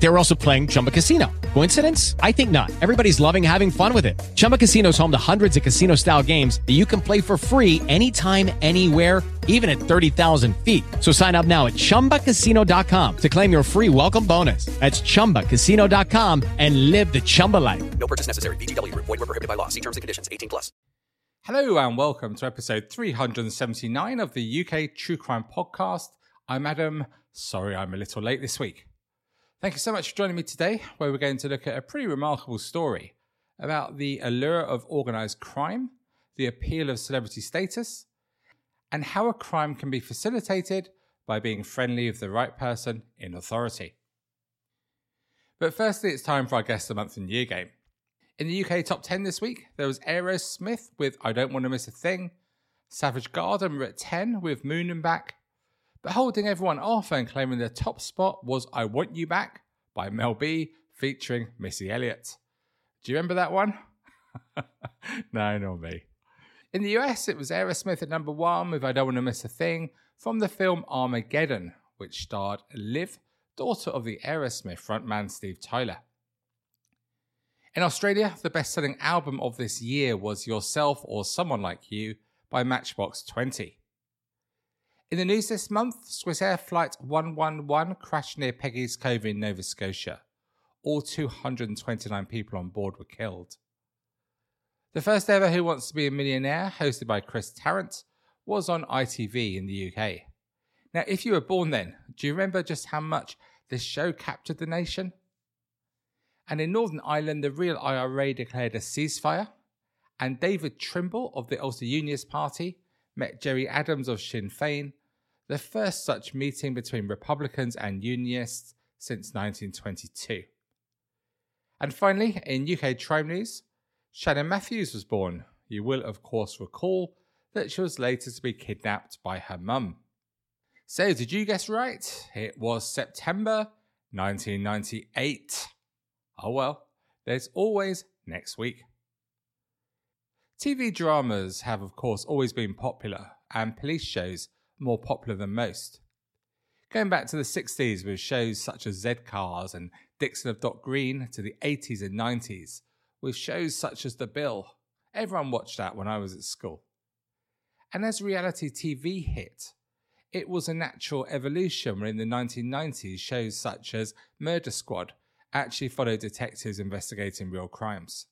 They were also playing Chumba Casino. Coincidence? I think not. Everybody's loving having fun with it. Chumba Casino's home to hundreds of casino-style games that you can play for free anytime, anywhere, even at 30,000 feet. So sign up now at ChumbaCasino.com to claim your free welcome bonus. That's ChumbaCasino.com and live the Chumba life. No purchase necessary. VGW. Void where prohibited by law. See terms and conditions. 18 plus. Hello and welcome to episode 379 of the UK True Crime Podcast. I'm Adam. Sorry I'm a little late this week. Thank you so much for joining me today, where we're going to look at a pretty remarkable story about the allure of organised crime, the appeal of celebrity status, and how a crime can be facilitated by being friendly with the right person in authority. But firstly, it's time for our Guest of the Month and Year game. In the UK Top 10 this week, there was Aerosmith with I Don't Want to Miss a Thing, Savage Garden were at 10 with Moon and Back, but holding everyone off and claiming their top spot was I Want You Back by Mel B featuring Missy Elliott. Do you remember that one? No, not me. In the US, it was Aerosmith at number 1 with I Don't Want to Miss a Thing from the film Armageddon, which starred Liv, daughter of the Aerosmith frontman Steve Tyler. In Australia, the best-selling album of this year was Yourself or Someone Like You by Matchbox 20. In the news this month, Swissair Flight 111 crashed near Peggy's Cove in Nova Scotia. All 229 people on board were killed. The first ever Who Wants to Be a Millionaire, hosted by Chris Tarrant, was on ITV in the UK. Now, if you were born then, do you remember just how much this show captured the nation? And in Northern Ireland, the Real IRA declared a ceasefire, and David Trimble of the Ulster Unionist Party met Gerry Adams of Sinn Féin, the first such meeting between Republicans and Unionists since 1922. And finally, in UK Trime News, Shannon Matthews was born. You will, of course, recall that she was later to be kidnapped by her mum. So, did you guess right? It was September 1998. Oh well, there's always next week. TV dramas have of course always been popular, and police shows more popular than most. Going back to the 60s with shows such as Z Cars and Dixon of Dot Green, to the 80s and 90s with shows such as The Bill. Everyone watched that when I was at school. And as reality TV hit, it was a natural evolution where in the 1990s shows such as Murder Squad actually follow detectives investigating real crimes.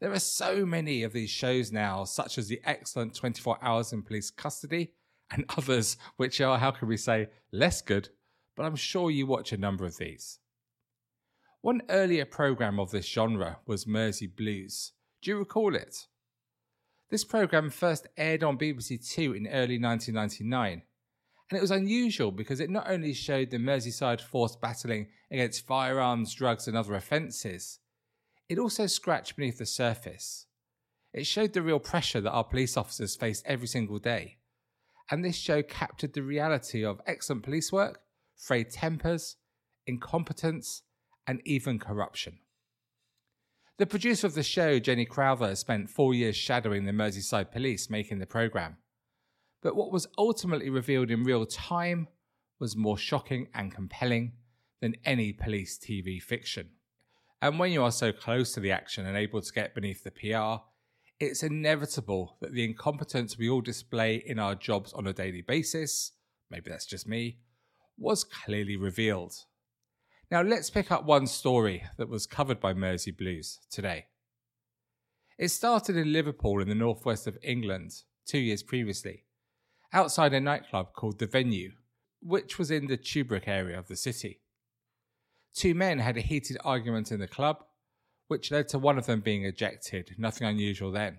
There are so many of these shows now, such as the excellent 24 Hours in Police Custody and others which are, how can we say, less good, but I'm sure you watch a number of these. One earlier programme of this genre was Mersey Blues. Do you recall it? This programme first aired on BBC Two in early 1999. And it was unusual because it not only showed the Merseyside force battling against firearms, drugs and other offences, it also scratched beneath the surface. It showed the real pressure that our police officers face every single day. And this show captured the reality of excellent police work, frayed tempers, incompetence and even corruption. The producer of the show, Jenny Crowther, spent 4 years shadowing the Merseyside Police making the programme. But what was ultimately revealed in real time was more shocking and compelling than any police TV fiction. And when you are so close to the action and able to get beneath the PR, it's inevitable that the incompetence we all display in our jobs on a daily basis, maybe that's just me, was clearly revealed. Now let's pick up one story that was covered by Mersey Blues today. It started in Liverpool in the northwest of England 2 years previously, outside a nightclub called The Venue, which was in the Tuebrook area of the city. Two men had a heated argument in the club, which led to one of them being ejected, nothing unusual then.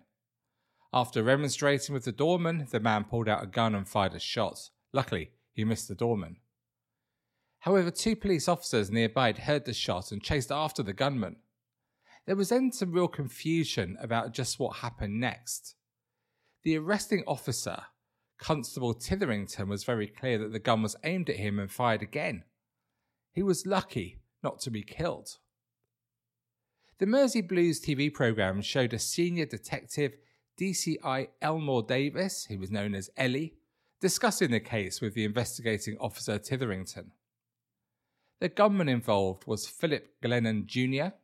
After remonstrating with the doorman, the man pulled out a gun and fired a shot. Luckily, he missed the doorman. However, two police officers nearby had heard the shot and chased after the gunman. There was then some real confusion about just what happened next. The arresting officer, Constable Titherington, was very clear that the gun was aimed at him and fired again. He was lucky not to be killed. The Mersey Blues TV programme showed a senior detective, DCI Elmore Davis, who was known as Ellie, discussing the case with the investigating officer Titherington. The gunman involved was Philip Glennon Jr.,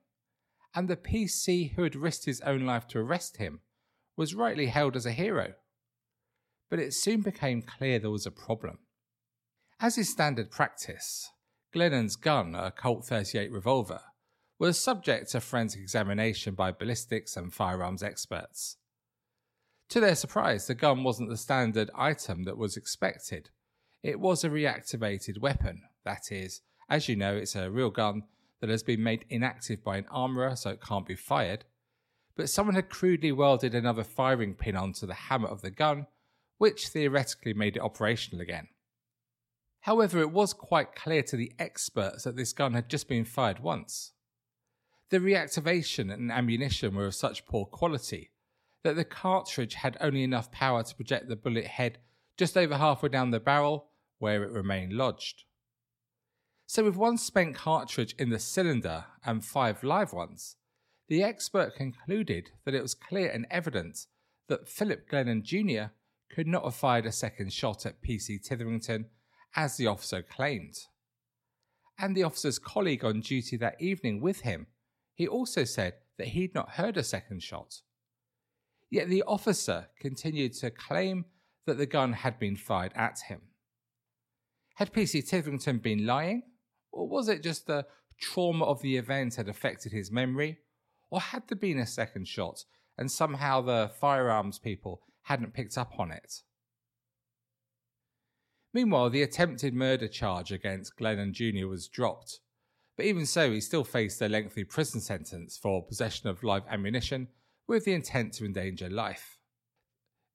and the PC who had risked his own life to arrest him was rightly hailed as a hero. But it soon became clear there was a problem. As is standard practice, Glennon's gun, a Colt 38 revolver, was subject to forensic examination by ballistics and firearms experts. To their surprise, the gun wasn't the standard item that was expected. It was a reactivated weapon. That is, as you know, it's a real gun that has been made inactive by an armourer, so it can't be fired. But someone had crudely welded another firing pin onto the hammer of the gun, which theoretically made it operational again. However, it was quite clear to the experts that this gun had just been fired once. The reactivation and ammunition were of such poor quality that the cartridge had only enough power to project the bullet head just over halfway down the barrel, where it remained lodged. So with one spent cartridge in the cylinder and 5 live ones, the expert concluded that it was clear and evident that Philip Glennon Jr. could not have fired a second shot at PC Titherington, as the officer claimed. And the officer's colleague on duty that evening with him, he also said that he'd not heard a second shot. Yet the officer continued to claim that the gun had been fired at him. Had PC Titherington been lying? Or was it just the trauma of the event had affected his memory? Or had there been a second shot and somehow the firearms people hadn't picked up on it? Meanwhile, the attempted murder charge against Glennon Jr. was dropped, but even so, he still faced a lengthy prison sentence for possession of live ammunition with the intent to endanger life.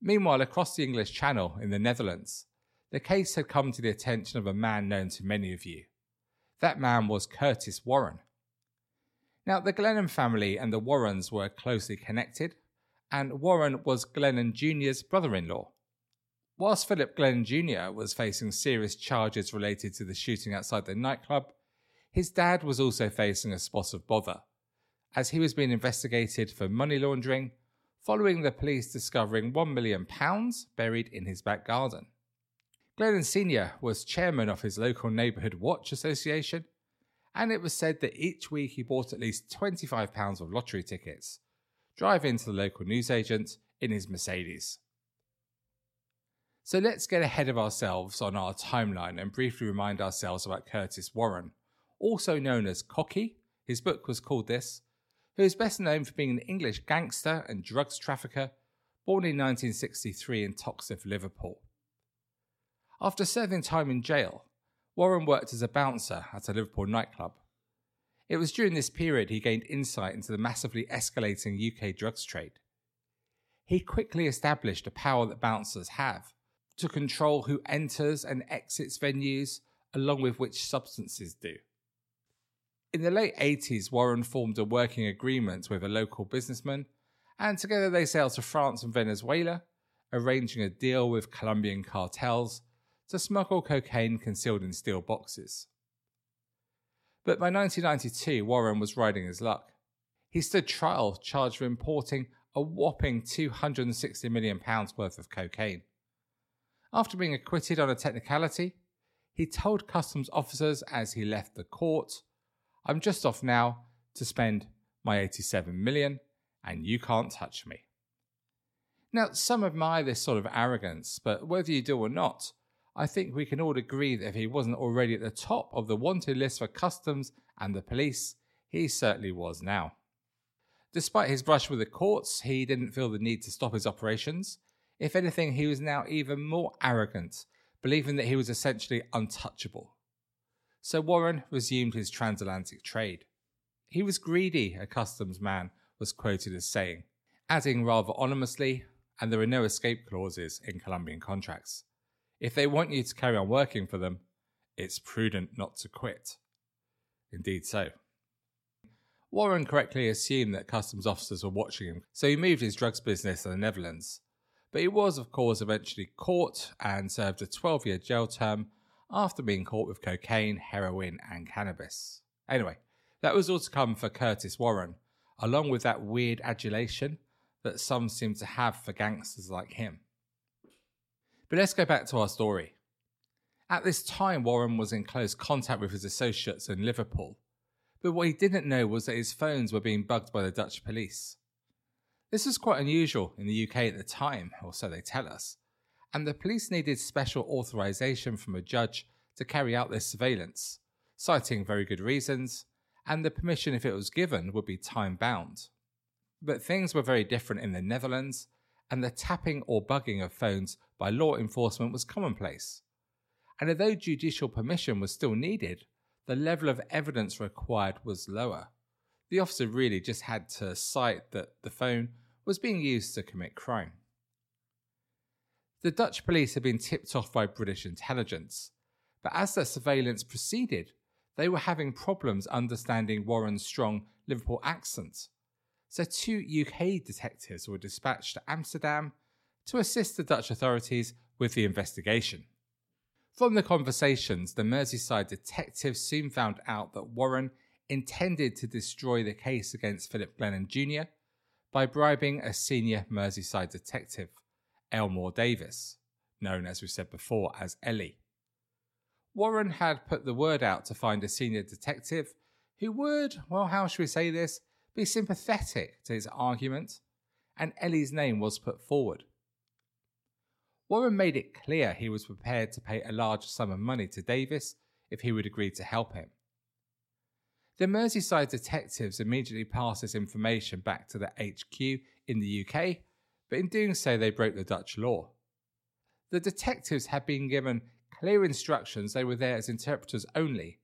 Meanwhile, across the English Channel in the Netherlands, the case had come to the attention of a man known to many of you. That man was Curtis Warren. Now, the Glennon family and the Warrens were closely connected, and Warren was Glennon Jr.'s brother-in-law. Whilst Philip Glennon Jr. was facing serious charges related to the shooting outside the nightclub, his dad was also facing a spot of bother, as he was being investigated for money laundering, following the police discovering £1 million buried in his back garden. Glennon Sr. was chairman of his local neighbourhood watch association, and it was said that each week he bought at least £25 of lottery tickets, drive into the local newsagent in his Mercedes. So let's get ahead of ourselves on our timeline and briefly remind ourselves about Curtis Warren, also known as Cocky, his book was called this, who is best known for being an English gangster and drugs trafficker, born in 1963 in Toxteth, Liverpool. After serving time in jail, Warren worked as a bouncer at a Liverpool nightclub. It was during this period he gained insight into the massively escalating UK drugs trade. He quickly established the power that bouncers have, to control who enters and exits venues, along with which substances do. In the late 80s, Warren formed a working agreement with a local businessman, and together they sailed to France and Venezuela, arranging a deal with Colombian cartels to smuggle cocaine concealed in steel boxes. But by 1992, Warren was riding his luck. He stood trial charged for importing a whopping £260 million worth of cocaine. After being acquitted on a technicality, he told customs officers as he left the court, "I'm just off now to spend my £87 million and you can't touch me." Now, some admire this sort of arrogance, but whether you do or not, I think we can all agree that if he wasn't already at the top of the wanted list for customs and the police, he certainly was now. Despite his brush with the courts, he didn't feel the need to stop his operations. If anything, he was now even more arrogant, believing that he was essentially untouchable. So Warren resumed his transatlantic trade. "He was greedy," a customs man was quoted as saying, adding rather ominously, "and there are no escape clauses in Colombian contracts. If they want you to carry on working for them, it's prudent not to quit." Indeed so. Warren correctly assumed that customs officers were watching him, so he moved his drugs business to the Netherlands. But he was, of course, eventually caught and served a 12-year jail term after being caught with cocaine, heroin and cannabis. Anyway, that was all to come for Curtis Warren along with that weird adulation that some seem to have for gangsters like him. But let's go back to our story. At this time, Warren was in close contact with his associates in Liverpool, but what he didn't know was that his phones were being bugged by the Dutch police. This was quite unusual in the UK at the time, or so they tell us, and the police needed special authorization from a judge to carry out this surveillance, citing very good reasons, and the permission, if it was given, would be time-bound. But things were very different in the Netherlands, and the tapping or bugging of phones by law enforcement was commonplace. And although judicial permission was still needed, the level of evidence required was lower. The officer really just had to cite that the phone was being used to commit crime. The Dutch police had been tipped off by British intelligence, but as their surveillance proceeded, they were having problems understanding Warren's strong Liverpool accent. So two UK detectives were dispatched to Amsterdam to assist the Dutch authorities with the investigation. From the conversations, the Merseyside detectives soon found out that Warren intended to destroy the case against Philip Glennon Jr. by bribing a senior Merseyside detective, Elmore Davis, known, as we said before, as Ellie. Warren had put the word out to find a senior detective who would, well, how should we say this, be sympathetic to his argument, and Ellie's name was put forward. Warren made it clear he was prepared to pay a large sum of money to Davis if he would agree to help him. The Merseyside detectives immediately passed this information back to the HQ in the UK, but in doing so they broke the Dutch law. The detectives had been given clear instructions they were there as interpreters only,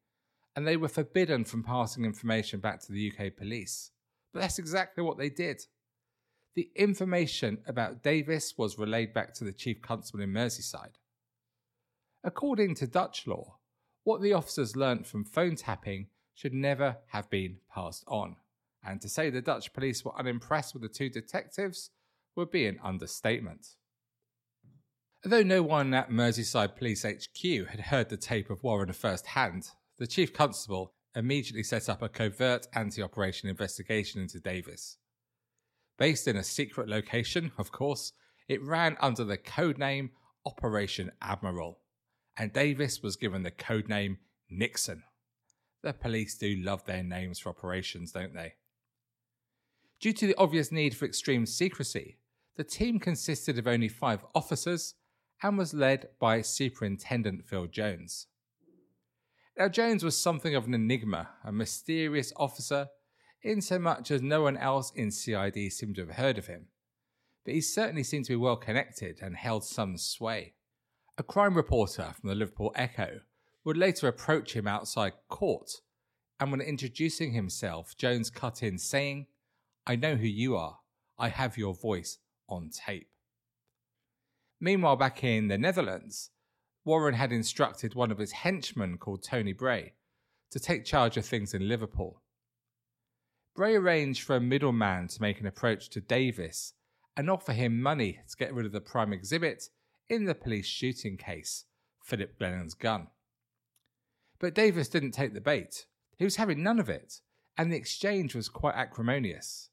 and they were forbidden from passing information back to the UK police. But that's exactly what they did. The information about Davis was relayed back to the Chief Constable in Merseyside. According to Dutch law, what the officers learnt from phone tapping should never have been passed on, and to say the Dutch police were unimpressed with the two detectives would be an understatement. Although no one at Merseyside Police HQ had heard the tape of Warren firsthand, the Chief Constable immediately set up a covert anti-operation investigation into Davis. Based in a secret location, of course, it ran under the codename Operation Admiral, and Davis was given the codename Nixon. The police do love their names for operations, don't they? Due to the obvious need for extreme secrecy, the team consisted of only 5 officers and was led by Superintendent Phil Jones. Now, Jones was something of an enigma, a mysterious officer, insomuch as no one else in CID seemed to have heard of him. But he certainly seemed to be well connected and held some sway. A crime reporter from the Liverpool Echo would later approach him outside court, and when introducing himself, Jones cut in saying, "I know who you are. I have your voice on tape." Meanwhile, back in the Netherlands, Warren had instructed one of his henchmen called Tony Bray to take charge of things in Liverpool. Bray arranged for a middleman to make an approach to Davis and offer him money to get rid of the prime exhibit in the police shooting case, Philip Glennon's gun. But Davis didn't take the bait. He was having none of it, and the exchange was quite acrimonious.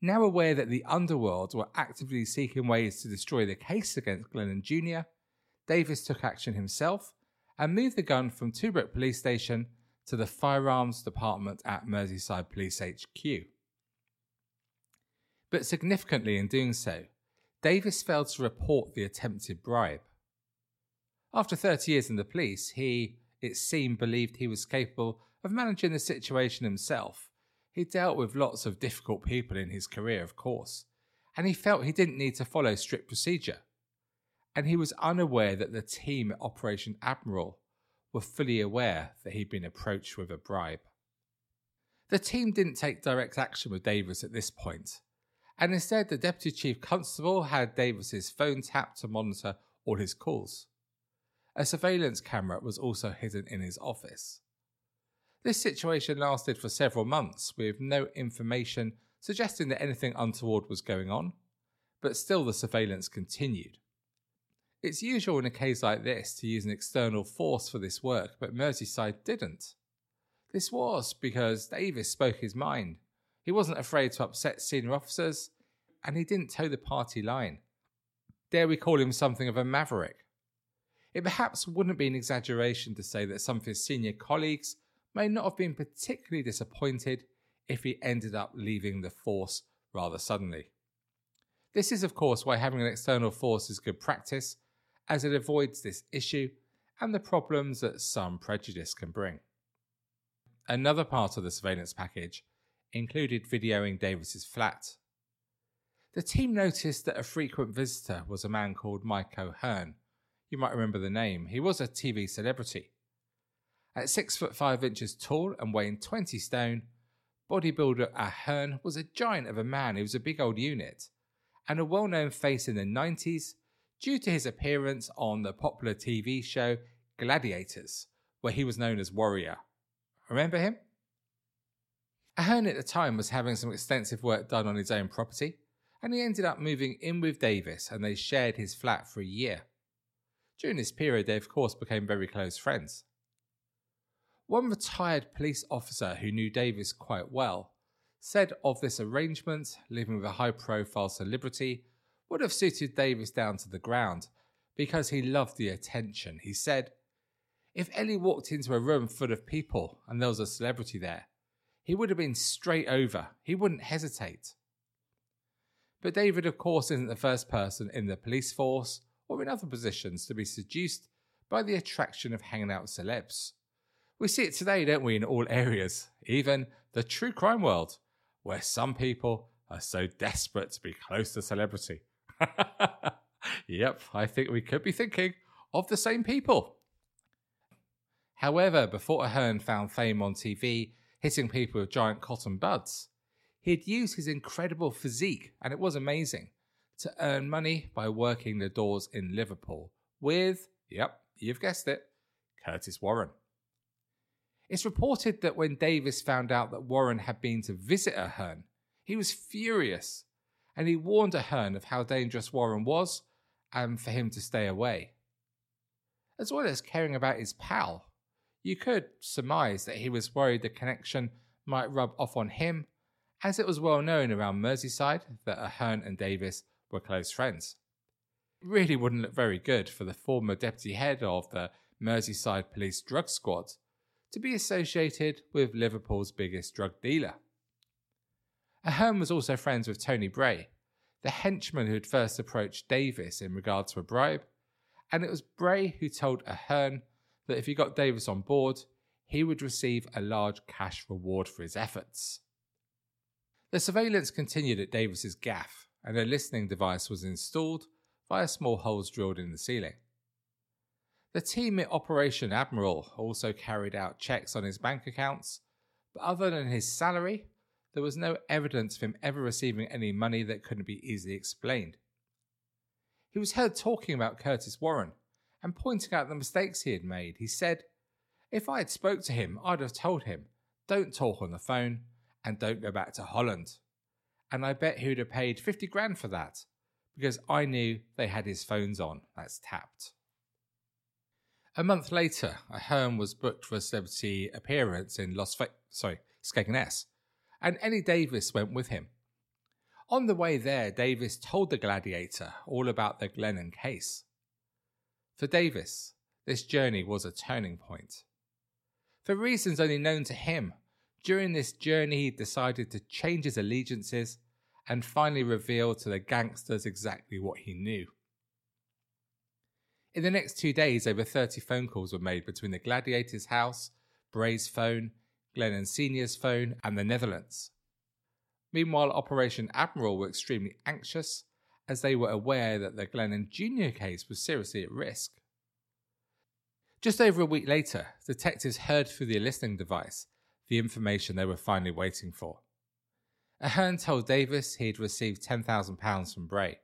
Now aware that the underworld were actively seeking ways to destroy the case against Glennon Jr., Davis took action himself and moved the gun from Tuebrook Police Station to the Firearms Department at Merseyside Police HQ. But significantly in doing so, Davis failed to report the attempted bribe. After 30 years in the police, he, it seemed, believed he was capable of managing the situation himself. He dealt with lots of difficult people in his career, of course, and he felt he didn't need to follow strict procedure. And he was unaware that the team at Operation Admiral were fully aware that he'd been approached with a bribe. The team didn't take direct action with Davis at this point, and instead the Deputy Chief Constable had Davis's phone tapped to monitor all his calls. A surveillance camera was also hidden in his office. This situation lasted for several months, with no information suggesting that anything untoward was going on, but still the surveillance continued. It's usual in a case like this to use an external force for this work, but Merseyside didn't. This was because Davis spoke his mind. He wasn't afraid to upset senior officers, and he didn't toe the party line. Dare we call him something of a maverick? It perhaps wouldn't be an exaggeration to say that some of his senior colleagues may not have been particularly disappointed if he ended up leaving the force rather suddenly. This is, of course, why having an external force is good practice, as it avoids this issue and the problems that some prejudice can bring. Another part of the surveillance package included videoing Davis's flat. The team noticed that a frequent visitor was a man called Mike Ahern. You might remember the name. He was a TV celebrity. At 6'5" tall and weighing 20 stone, bodybuilder Ahern was a giant of a man who was a big old unit and a well-known face in the 90s due to his appearance on the popular TV show Gladiators, where he was known as Warrior. Remember him? Ahern at the time was having some extensive work done on his own property, and he ended up moving in with Davis, and they shared his flat for a year. During this period, they of course became very close friends. One retired police officer who knew Davis quite well said of this arrangement, living with a high-profile celebrity would have suited Davis down to the ground because he loved the attention. He said, if Ellie walked into a room full of people and there was a celebrity there, he would have been straight over. He wouldn't hesitate. But David, of course, isn't the first person in the police force or in other positions to be seduced by the attraction of hanging out with celebs. We see it today, don't we, in all areas, even the true crime world, where some people are so desperate to be close to celebrity. Yep, I think we could be thinking of the same people. However, before Ahern found fame on TV, hitting people with giant cotton buds, he had used his incredible physique, and it was amazing, to earn money by working the doors in Liverpool with, yep, you've guessed it, Curtis Warren. It's reported that when Davis found out that Warren had been to visit Ahern, he was furious, and he warned Ahern of how dangerous Warren was and for him to stay away. As well as caring about his pal, you could surmise that he was worried the connection might rub off on him, as it was well known around Merseyside that Ahern and Davis were close friends. It really wouldn't look very good for the former deputy head of the Merseyside Police Drug Squad to be associated with Liverpool's biggest drug dealer. Ahern was also friends with Tony Bray, the henchman who had first approached Davis in regard to a bribe, and it was Bray who told Ahern that if he got Davis on board, he would receive a large cash reward for his efforts. The surveillance continued at Davis's gaff, and a listening device was installed via small holes drilled in the ceiling. The team at Operation Admiral also carried out checks on his bank accounts, but other than his salary, there was no evidence of him ever receiving any money that couldn't be easily explained. He was heard talking about Curtis Warren and pointing out the mistakes he had made. He said, if I had spoke to him, I'd have told him, don't talk on the phone and don't go back to Holland. And I bet he would have paid 50 grand for that, because I knew they had his phones on. That's tapped. A month later, Ahern was booked for a celebrity appearance in Skegness, and Ellie Davis went with him. On the way there, Davis told the Gladiator all about the Glennon case. For Davis, this journey was a turning point. For reasons only known to him, during this journey he decided to change his allegiances and finally reveal to the gangsters exactly what he knew. In the next 2 days, over 30 phone calls were made between the Gladiator's house, Bray's phone, Glennon Sr.'s phone, and the Netherlands. Meanwhile, Operation Admiral were extremely anxious, as they were aware that the Glennon Jr. case was seriously at risk. Just over a week later, detectives heard through their listening device the information they were finally waiting for. Ahern told Davis he had received £10,000 from Bray.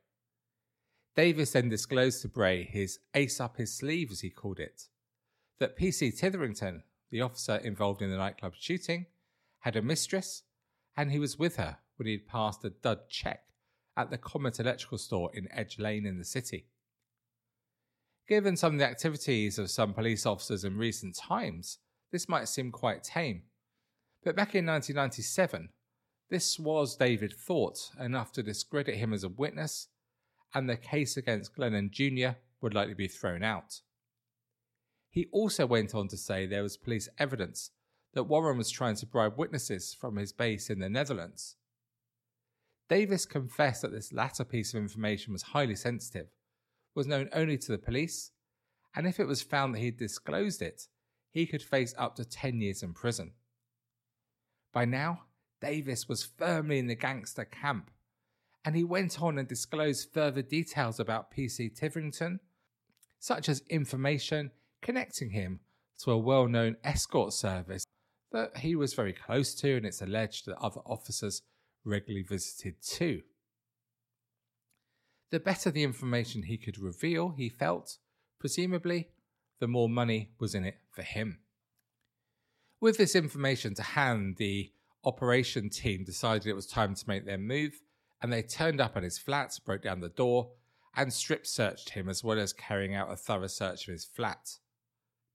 Davis then disclosed to Bray his ace up his sleeve, as he called it, that PC Titherington, the officer involved in the nightclub shooting, had a mistress, and he was with her when he had passed a dud check at the Comet Electrical Store in Edge Lane in the city. Given some of the activities of some police officers in recent times, this might seem quite tame, but back in 1997, This was David thought enough to discredit him as a witness, and the case against Glennon Jr. would likely be thrown out. He also went on to say there was police evidence that Warren was trying to bribe witnesses from his base in the Netherlands. Davis confessed that this latter piece of information was highly sensitive, was known only to the police, and if it was found that he had disclosed it, he could face up to 10 years in prison. By now, Davis was firmly in the gangster camp, and he went on and disclosed further details about PC Titherington, such as information connecting him to a well-known escort service that he was very close to, and it's alleged that other officers regularly visited too. The better the information he could reveal, he felt, presumably, the more money was in it for him. With this information to hand, the operation team decided it was time to make their move, and they turned up at his flat, broke down the door, and strip searched him, as well as carrying out a thorough search of his flat.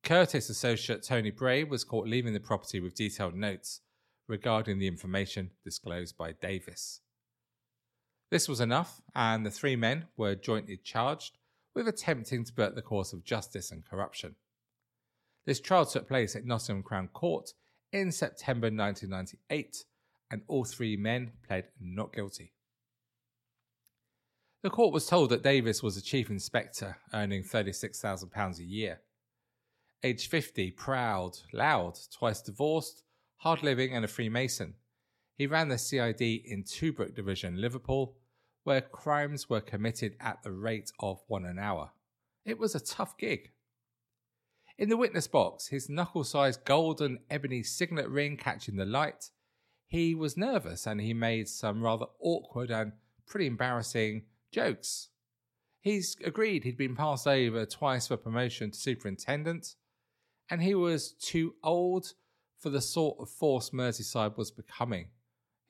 Curtis associate Tony Bray was caught leaving the property with detailed notes regarding the information disclosed by Davis. This was enough, and the three men were jointly charged with attempting to pervert the course of justice and corruption. This trial took place at Nottingham Crown Court in September 1998, and all three men pled not guilty. The court was told that Davis was a chief inspector earning £36,000 a year. Aged 50, proud, loud, twice divorced, hard living and a Freemason. He ran the CID in Tuebrook Division, Liverpool, where crimes were committed at the rate of one an hour. It was a tough gig. In the witness box, his knuckle-sized golden ebony signet ring catching the light, he was nervous and he made some rather awkward and pretty embarrassing jokes. He's agreed he'd been passed over twice for promotion to superintendent, and he was too old for the sort of force Merseyside was becoming.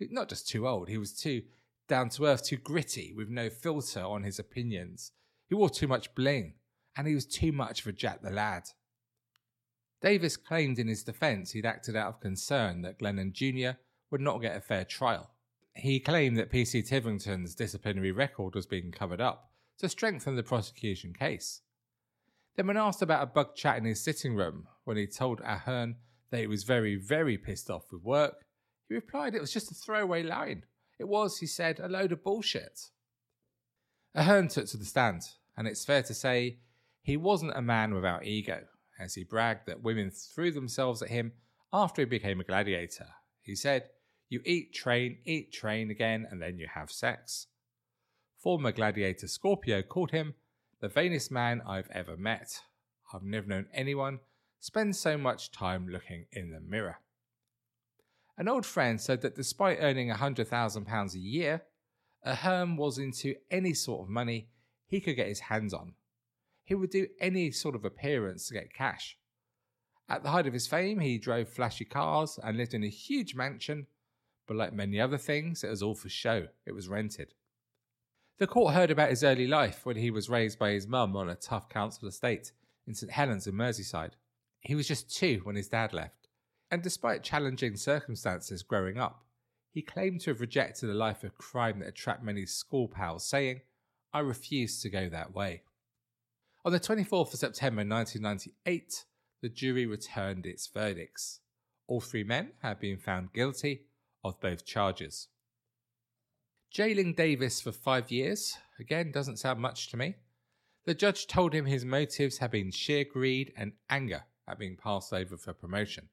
Not just too old, he was too down-to-earth, too gritty, with no filter on his opinions. He wore too much bling, and he was too much for Jack the Lad. Davis claimed in his defence he'd acted out of concern that Glennon Jr. would not get a fair trial. He claimed that PC Titherington's disciplinary record was being covered up to strengthen the prosecution case. Then when asked about a bug chat in his sitting room, when he told Ahern that he was very, very pissed off with work, he replied it was just a throwaway line. It was, he said, a load of bullshit. Ahern took to the stand, and it's fair to say he wasn't a man without ego, as he bragged that women threw themselves at him after he became a gladiator. He said, "You eat, train again, and then you have sex." Former gladiator Scorpio called him the vainest man I've ever met. I've never known anyone spend so much time looking in the mirror. An old friend said that despite earning £100,000 a year, Ahern was into any sort of money he could get his hands on. He would do any sort of appearance to get cash. At the height of his fame, he drove flashy cars and lived in a huge mansion, but like many other things, it was all for show. It was rented. The court heard about his early life when he was raised by his mum on a tough council estate in St Helens in Merseyside. He was just 2 when his dad left, and despite challenging circumstances growing up, he claimed to have rejected a life of crime that attracted many school pals, saying, "I refuse to go that way." On the 24th of September 1998, the jury returned its verdicts. All three men had been found guilty of both charges. Jailing Davis for 5 years, again, doesn't sound much to me. The judge told him his motives had been sheer greed and anger at being passed over for promotion.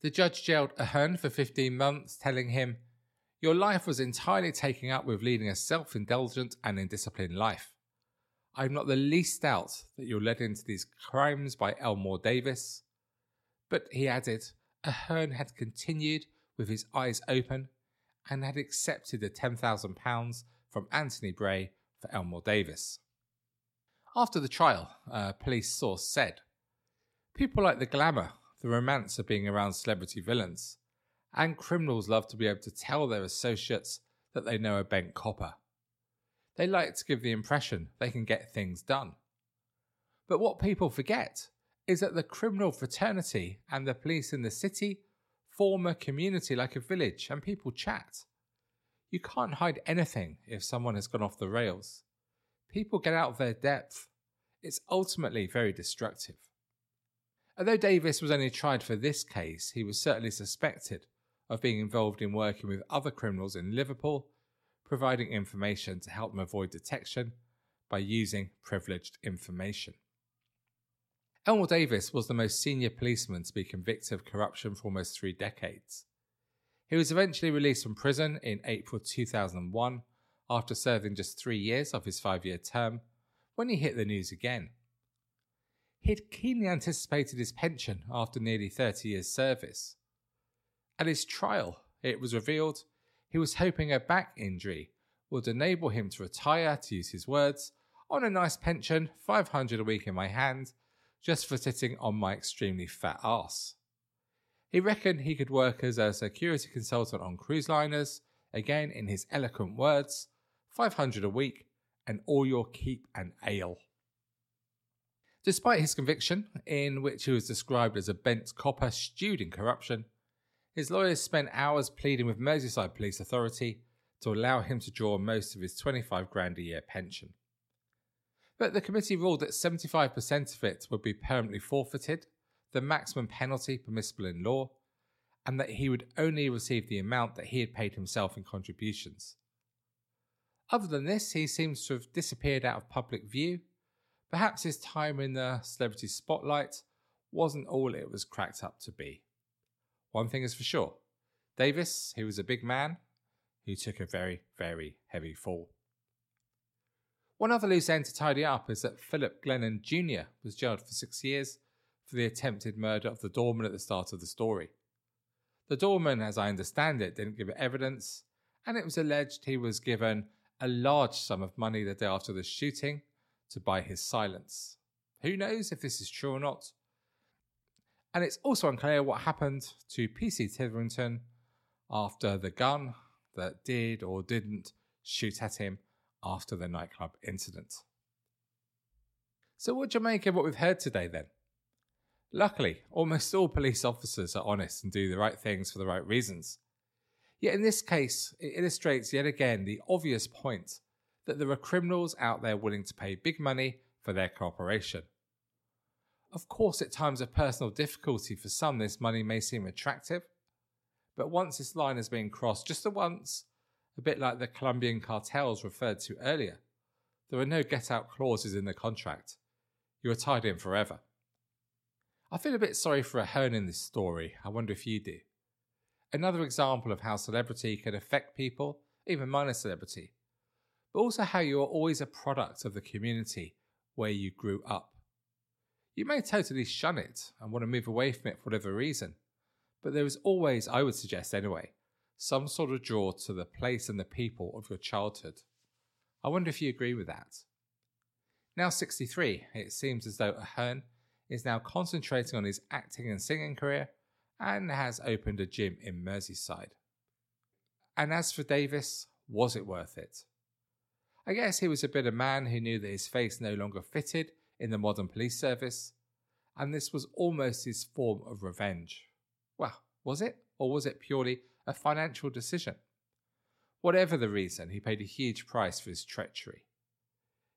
The judge jailed Ahern for 15 months, telling him, "Your life was entirely taken up with leading a self-indulgent and indisciplined life. I have not the least doubt that you're led into these crimes by Elmore Davis." But he added, Ahern had continued with his eyes open and had accepted the £10,000 from Anthony Bray for Elmore Davis. After the trial, a police source said, "People like the glamour, the romance of being around celebrity villains, and criminals love to be able to tell their associates that they know a bent copper. They like to give the impression they can get things done. But what people forget is that the criminal fraternity and the police in the city former community like a village and people chat. You can't hide anything if someone has gone off the rails. People get out of their depth. It's ultimately very destructive. Although Davis was only tried for this case, he was certainly suspected of being involved in working with other criminals in Liverpool, providing information to help them avoid detection by using privileged information. Elmore Davis was the most senior policeman to be convicted of corruption for almost 3 decades. He was eventually released from prison in April 2001 after serving just 3 years of his 5-year term when he hit the news again. He'd keenly anticipated his pension after nearly 30 years' service. At his trial, it was revealed he was hoping a back injury would enable him to retire, to use his words, on a nice pension, £500 a week in my hand, just for sitting on my extremely fat ass. He reckoned he could work as a security consultant on cruise liners, again in his eloquent words, £500 a week and all your keep and ale. Despite his conviction, in which he was described as a bent copper stewed in corruption, his lawyers spent hours pleading with Merseyside Police Authority to allow him to draw most of his £25,000 a year pension. But the committee ruled that 75% of it would be permanently forfeited, the maximum penalty permissible in law, and that he would only receive the amount that he had paid himself in contributions. Other than this, he seems to have disappeared out of public view. Perhaps his time in the celebrity spotlight wasn't all it was cracked up to be. One thing is for sure, Davis, who was a big man, who took a very, very heavy fall. One other loose end to tidy up is that Philip Glennon Jr. was jailed for 6 years for the attempted murder of the doorman at the start of the story. The doorman, as I understand it, didn't give evidence, and it was alleged he was given a large sum of money the day after the shooting to buy his silence. Who knows if this is true or not? And it's also unclear what happened to PC Titherington after the gun that did or didn't shoot at him after the nightclub incident. So what do you make of what we've heard today then? Luckily, almost all police officers are honest and do the right things for the right reasons. Yet in this case, it illustrates yet again the obvious point that there are criminals out there willing to pay big money for their cooperation. Of course, at times of personal difficulty for some, this money may seem attractive, but once this line has been crossed just the once, a bit like the Colombian cartels referred to earlier, there are no get-out clauses in the contract. You are tied in forever. I feel a bit sorry for Ahern in this story. I wonder if you do. Another example of how celebrity can affect people, even minor celebrity, but also how you are always a product of the community where you grew up. You may totally shun it and want to move away from it for whatever reason, but there is always, I would suggest anyway, some sort of draw to the place and the people of your childhood. I wonder if you agree with that. Now 63, it seems as though Ahern is now concentrating on his acting and singing career and has opened a gym in Merseyside. And as for Davis, was it worth it? I guess he was a bit of a man who knew that his face no longer fitted in the modern police service, and this was almost his form of revenge. Well, was it? Or was it purely a financial decision? Whatever the reason, he paid a huge price for his treachery.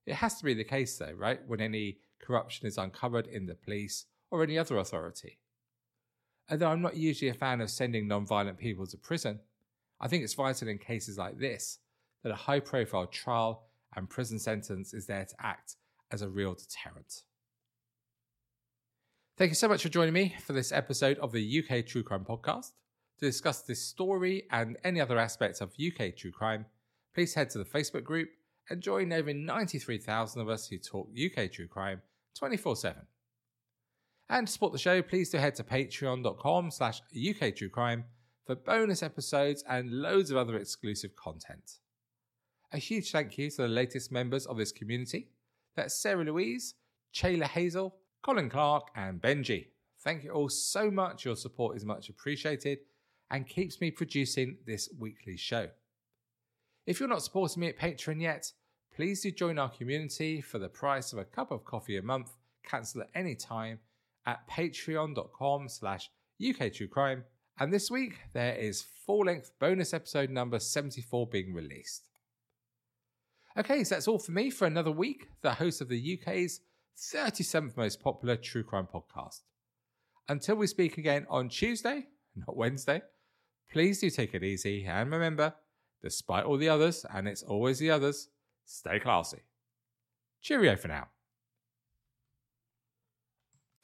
It has to be the case though, right, when any corruption is uncovered in the police or any other authority. Although I'm not usually a fan of sending non-violent people to prison, I think it's vital in cases like this that a high-profile trial and prison sentence is there to act as a real deterrent. Thank you so much for joining me for this episode of the UK True Crime Podcast. To discuss this story and any other aspects of UK true crime, please head to the Facebook group and join over 93,000 of us who talk UK true crime 24/7. And to support the show, please do head to patreon.com/UKTrueCrime for bonus episodes and loads of other exclusive content. A huge thank you to the latest members of this community. That's Sarah Louise, Chayla Hazel, Colin Clark and Benji. Thank you all so much. Your support is much appreciated and keeps me producing this weekly show. If you're not supporting me at Patreon yet, please do join our community for the price of a cup of coffee a month, cancel at any time, at patreon.com/UKTrueCrime, And this week, there is full-length bonus episode number 74 being released. Okay, so that's all for me for another week, the host of the UK's 37th most popular true crime podcast. Until we speak again on Tuesday, not Wednesday, please do take it easy and remember, despite all the others, and it's always the others, stay classy. Cheerio for now.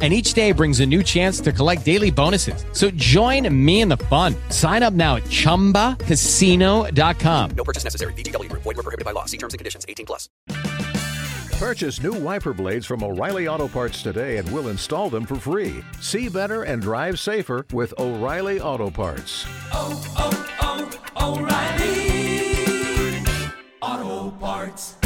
And each day brings a new chance to collect daily bonuses. So join me in the fun. Sign up now at ChumbaCasino.com. No purchase necessary. VGW Group. Void where prohibited by law. See terms and conditions. 18 plus. Purchase new wiper blades from O'Reilly Auto Parts today and we'll install them for free. See better and drive safer with O'Reilly Auto Parts. Oh, oh, oh, O'Reilly Auto Parts.